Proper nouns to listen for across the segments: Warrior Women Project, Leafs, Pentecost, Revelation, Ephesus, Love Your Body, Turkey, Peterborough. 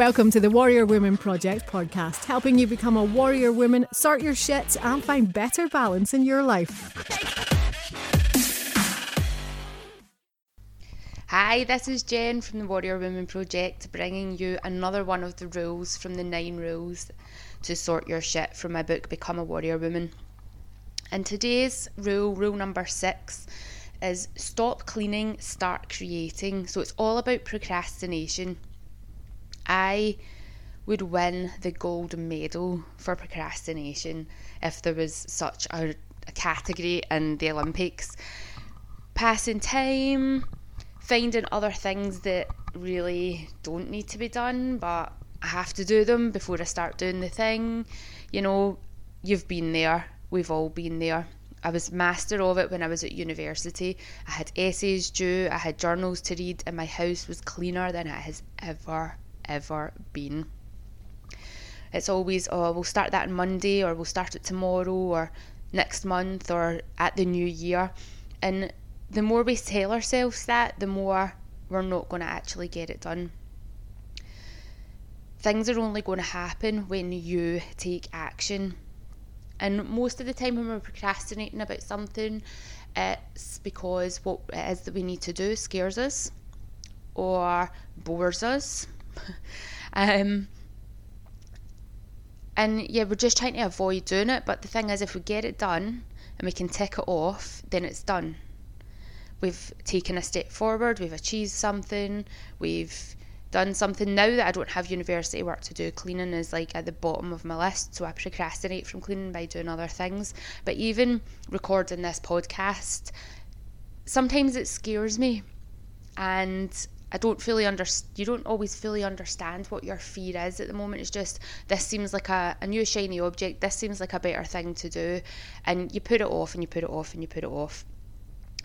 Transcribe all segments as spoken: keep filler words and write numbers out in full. Welcome to the Warrior Women Project podcast, helping you become a warrior woman, sort your shits, and find better balance in your life. Hi, this is Jen from the Warrior Women Project, bringing you another one of the rules from the nine rules to sort your shit from my book, Become a Warrior Woman. And today's rule, rule number six, is stop cleaning, start creating. So it's all about procrastination. I would win the gold medal for procrastination if there was such a, a category in the Olympics. Passing time, finding other things that really don't need to be done, but I have to do them before I start doing the thing. You know, you've been there. We've all been there. I was master of it when I was at university. I had essays due, I had journals to read, and my house was cleaner than it has ever, ever been. It's always, oh, we'll start that on Monday, or we'll start it tomorrow, or next month, or at the new year. And the more we tell ourselves that, the more we're not going to actually get it done. Things are only going to happen when you take action. And most of the time when we're procrastinating about something, it's because what it is that we need to do scares us or bores us. um, and yeah, we're just trying to avoid doing it. But the thing is, if we get it done and we can tick it off, then it's done. We've taken a step forward, we've achieved something, we've done something. Now that I don't have university work to do, cleaning is like at the bottom of my list, so I procrastinate from cleaning by doing other things. But even recording this podcast, sometimes it scares me, and I don't fully understand. You don't always fully understand what your fear is at the moment. It's just, this seems like a, a new shiny object, this seems like a better thing to do, and you put it off and you put it off and you put it off.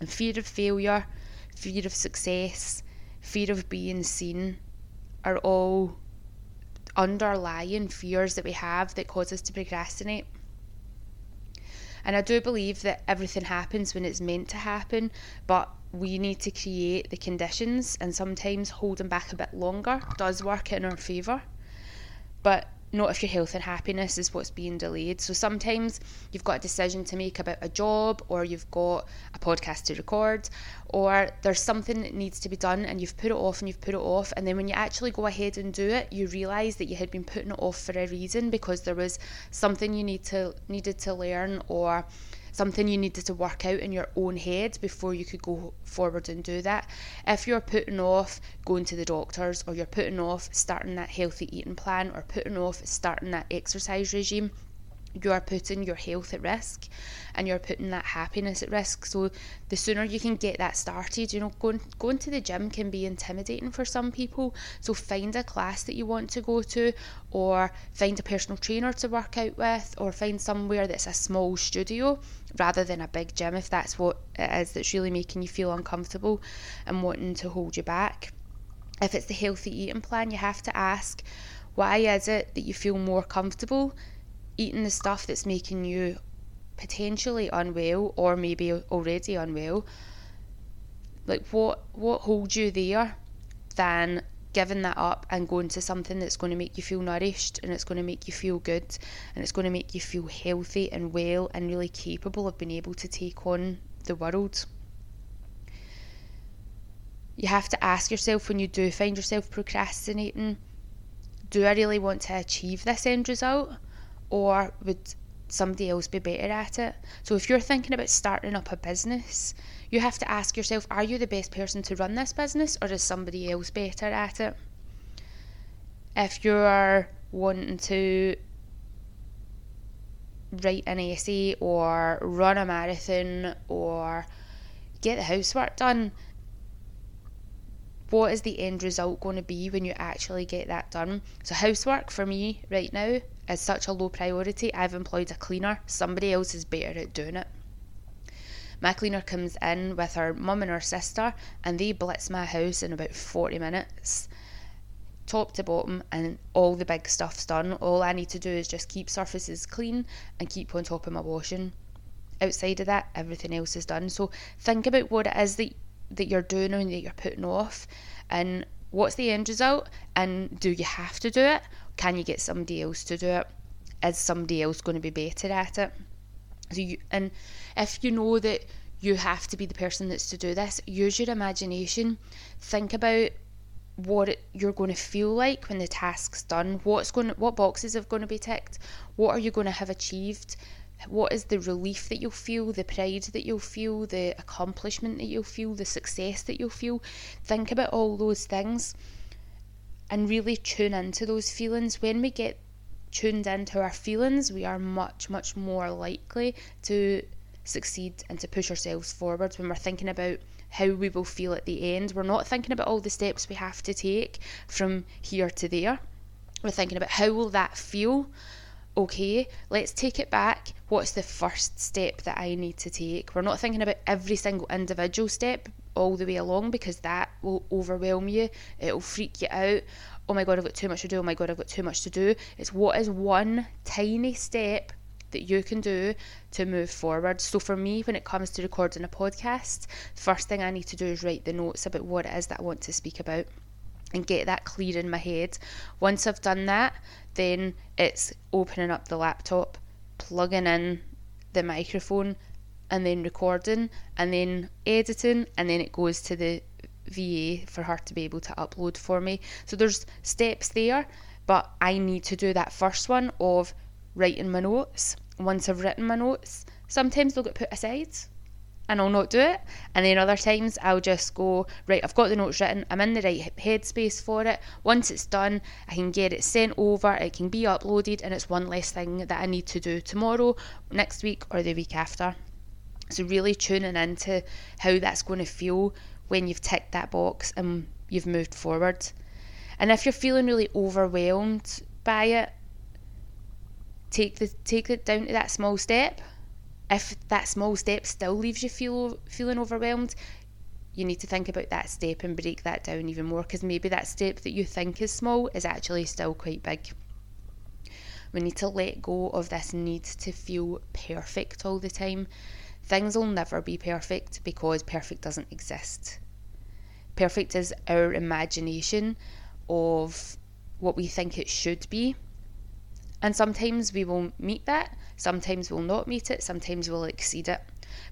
And fear of failure, fear of success, fear of being seen are all underlying fears that we have that cause us to procrastinate. And I do believe that everything happens when it's meant to happen, but we need to create the conditions, and sometimes holding back a bit longer does work in our favour, but not if your health and happiness is what's being delayed. So sometimes you've got a decision to make about a job, or you've got a podcast to record, or there's something that needs to be done, and you've put it off and you've put it off, and then when you actually go ahead and do it, you realise that you had been putting it off for a reason, because there was something you need to needed to learn, or something you needed to work out in your own head before you could go forward and do that. If you're putting off going to the doctors, or you're putting off starting that healthy eating plan, or putting off starting that exercise regime, you are putting your health at risk, and you're putting that happiness at risk. So the sooner you can get that started, you know, going going to the gym can be intimidating for some people. So find a class that you want to go to, or find a personal trainer to work out with, or find somewhere that's a small studio rather than a big gym, if that's what it is that's really making you feel uncomfortable and wanting to hold you back. If it's the healthy eating plan, you have to ask, why is it that you feel more comfortable eating the stuff that's making you potentially unwell, or maybe already unwell? Like, what what holds you there than giving that up and going to something that's going to make you feel nourished, and it's going to make you feel good, and it's going to make you feel healthy and well and really capable of being able to take on the world? You have to ask yourself, when you do find yourself procrastinating, do I really want to achieve this end result, or would somebody else be better at it? So if you're thinking about starting up a business, you have to ask yourself, are you the best person to run this business, or is somebody else better at it? If you're wanting to write an essay, or run a marathon, or get the housework done, what is the end result going to be when you actually get that done? So housework for me right now is such a low priority. I've employed a cleaner. Somebody else is better at doing it. My cleaner comes in with her mum and her sister, and they blitz my house in about forty minutes, top to bottom, and all the big stuff's done. All I need to do is just keep surfaces clean and keep on top of my washing. Outside of that, everything else is done. So think about what it is that that you're doing and that you're putting off, and What's the end result? And do you have to do it? Can you get somebody else to do it? Is somebody else going to be better at it? So you, and if you know that you have to be the person that's to do this, use your imagination. Think about what it, you're going to feel like when the task's done. What's going, what boxes are going to be ticked? What are you going to have achieved? What is the relief that you'll feel, the pride that you'll feel, the accomplishment that you'll feel, the success that you'll feel? Think about all those things and really tune into those feelings. When we get tuned into our feelings, we are much, much more likely to succeed and to push ourselves forward. When we're thinking about how we will feel at the end, we're not thinking about all the steps we have to take from here to there. We're thinking about how will that feel? Okay, let's take it back. What's the first step that I need to take? We're not thinking about every single individual step all the way along, because that will overwhelm you. It'll freak you out. Oh my God, I've got too much to do. Oh my God, I've got too much to do. It's what is one tiny step that you can do to move forward. So for me, when it comes to recording a podcast, the first thing I need to do is write the notes about what it is that I want to speak about and get that clear in my head. Once I've done that, then it's opening up the laptop, plugging in the microphone, and then recording, and then editing, and then it goes to the V A for her to be able to upload for me. So there's steps there, but I need to do that first one of writing my notes. Once I've written my notes, sometimes they'll get put aside and I'll not do it, and then other times I'll just go, right, I've got the notes written, I'm in the right headspace for it. Once it's done, I can get it sent over, it can be uploaded, and it's one less thing that I need to do tomorrow, next week, or the week after. So really tuning into how that's going to feel when you've ticked that box and you've moved forward. And if you're feeling really overwhelmed by it, take the take it down to that small step. If that small step still leaves you feel, feeling overwhelmed, you need to think about that step and break that down even more, because maybe that step that you think is small is actually still quite big. We need to let go of this need to feel perfect all the time. Things will never be perfect because perfect doesn't exist. Perfect is our imagination of what we think it should be. And sometimes we will meet that, sometimes we'll not meet it, sometimes we'll exceed it.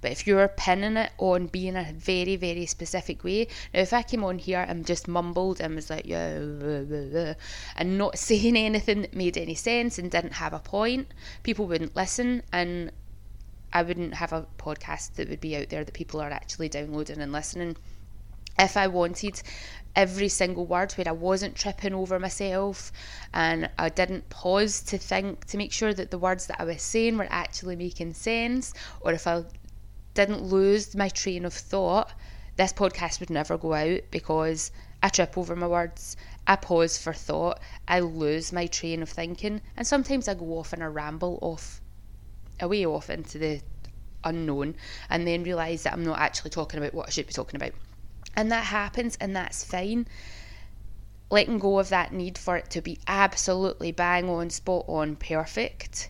But if you're pinning it on being a very, very specific way, now if I came on here and just mumbled and was like, yeah, blah, blah, blah, and not saying anything that made any sense and didn't have a point, people wouldn't listen, and I wouldn't have a podcast that would be out there that people are actually downloading and listening. If I wanted every single word where I wasn't tripping over myself and I didn't pause to think to make sure that the words that I was saying were actually making sense, or if I didn't lose my train of thought, this podcast would never go out, because I trip over my words, I pause for thought, I lose my train of thinking, and sometimes I go off in a ramble off, away off into the unknown, and then realise that I'm not actually talking about what I should be talking about. And that happens, and that's fine. Letting go of that need for it to be absolutely bang on, spot on, perfect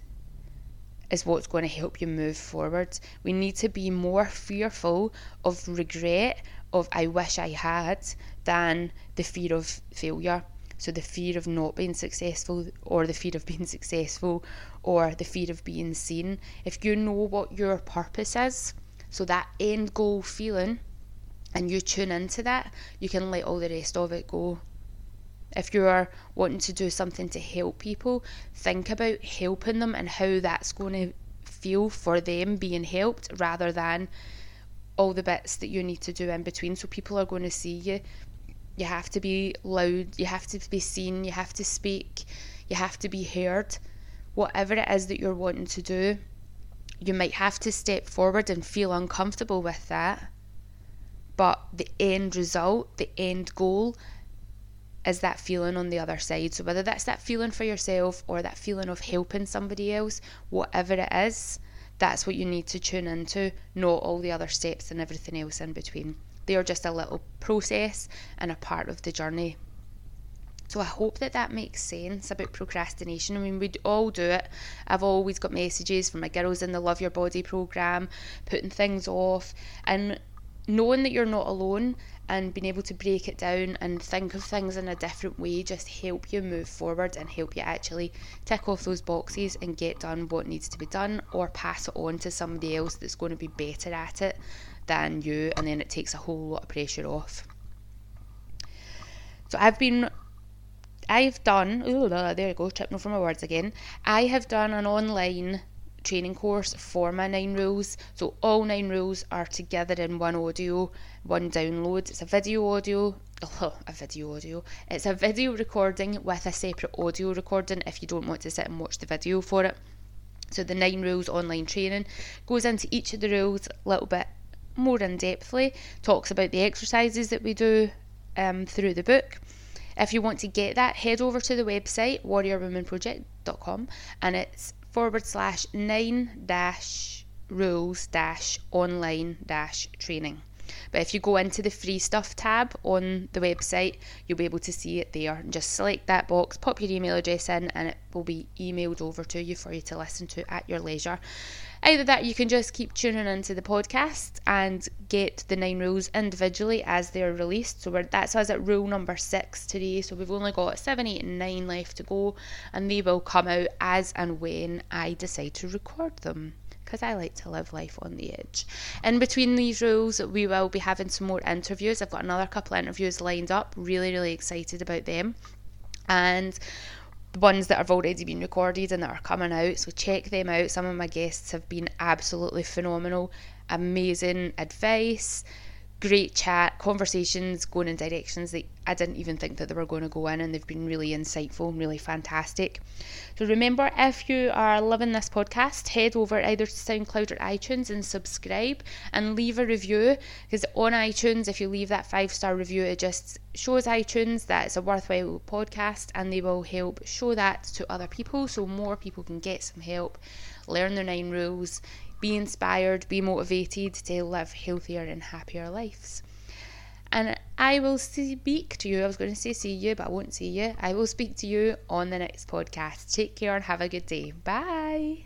is what's going to help you move forward. We need to be more fearful of regret, of I wish I had, than the fear of failure. So the fear of not being successful, or the fear of being successful, or the fear of being seen. If you know what your purpose is, so that end goal feeling, and you tune into that, you can let all the rest of it go. If you are wanting to do something to help people, think about helping them and how that's going to feel for them being helped, rather than all the bits that you need to do in between. So people are going to see you. You have to be loud, you have to be seen, you have to speak, you have to be heard. Whatever it is that you're wanting to do, you might have to step forward and feel uncomfortable with that. But the end result, the end goal, is that feeling on the other side. So whether that's that feeling for yourself or that feeling of helping somebody else, whatever it is, that's what you need to tune into, not all the other steps and everything else in between. They are just a little process and a part of the journey. So I hope that that makes sense about procrastination. I mean, we'd all do it. I've always got messages from my girls in the Love Your Body program, putting things off, and knowing that you're not alone and being able to break it down and think of things in a different way just help you move forward and help you actually tick off those boxes and get done what needs to be done, or pass it on to somebody else that's going to be better at it than you, and then it takes a whole lot of pressure off. So I've been I've done ooh, there you go tripping over my words again I have done an online training course for my nine rules. So all nine rules are together in one audio, one download. It's a video audio, oh, a video audio. It's a video recording with a separate audio recording if you don't want to sit and watch the video for it. So the nine rules online training goes into each of the rules a little bit more in depthly, talks about the exercises that we do um, through the book. If you want to get that, head over to the website warrior women project dot com, and it's forward slash nine dash rules dash online dash training. But if you go into the free stuff tab on the website, you'll be able to see it there. Just select that box, pop your email address in, and it will be emailed over to you for you to listen to at your leisure. Either that, you can just keep tuning into the podcast and get the nine rules individually as they're released. So we're, that's us at rule number six today. So we've only got seven, eight, and nine left to go, and they will come out as and when I decide to record them, because I like to live life on the edge. In between these rules, we will be having some more interviews. I've got another couple of interviews lined up, really, really excited about them, and the ones that have already been recorded and that are coming out, so check them out. Some of my guests have been absolutely phenomenal, amazing advice, great chat, conversations going in directions that I didn't even think that they were going to go in, and they've been really insightful and really fantastic. So remember, if you are loving this podcast, head over either to SoundCloud or iTunes and subscribe and leave a review, because on iTunes, if you leave that five-star review, it just shows iTunes that it's a worthwhile podcast, and they will help show that to other people so more people can get some help, learn their nine rules, be inspired, be motivated to live healthier and happier lives. And I will speak to you, I was going to say see you, but I won't see you. I will speak to you on the next podcast. Take care and have a good day. Bye.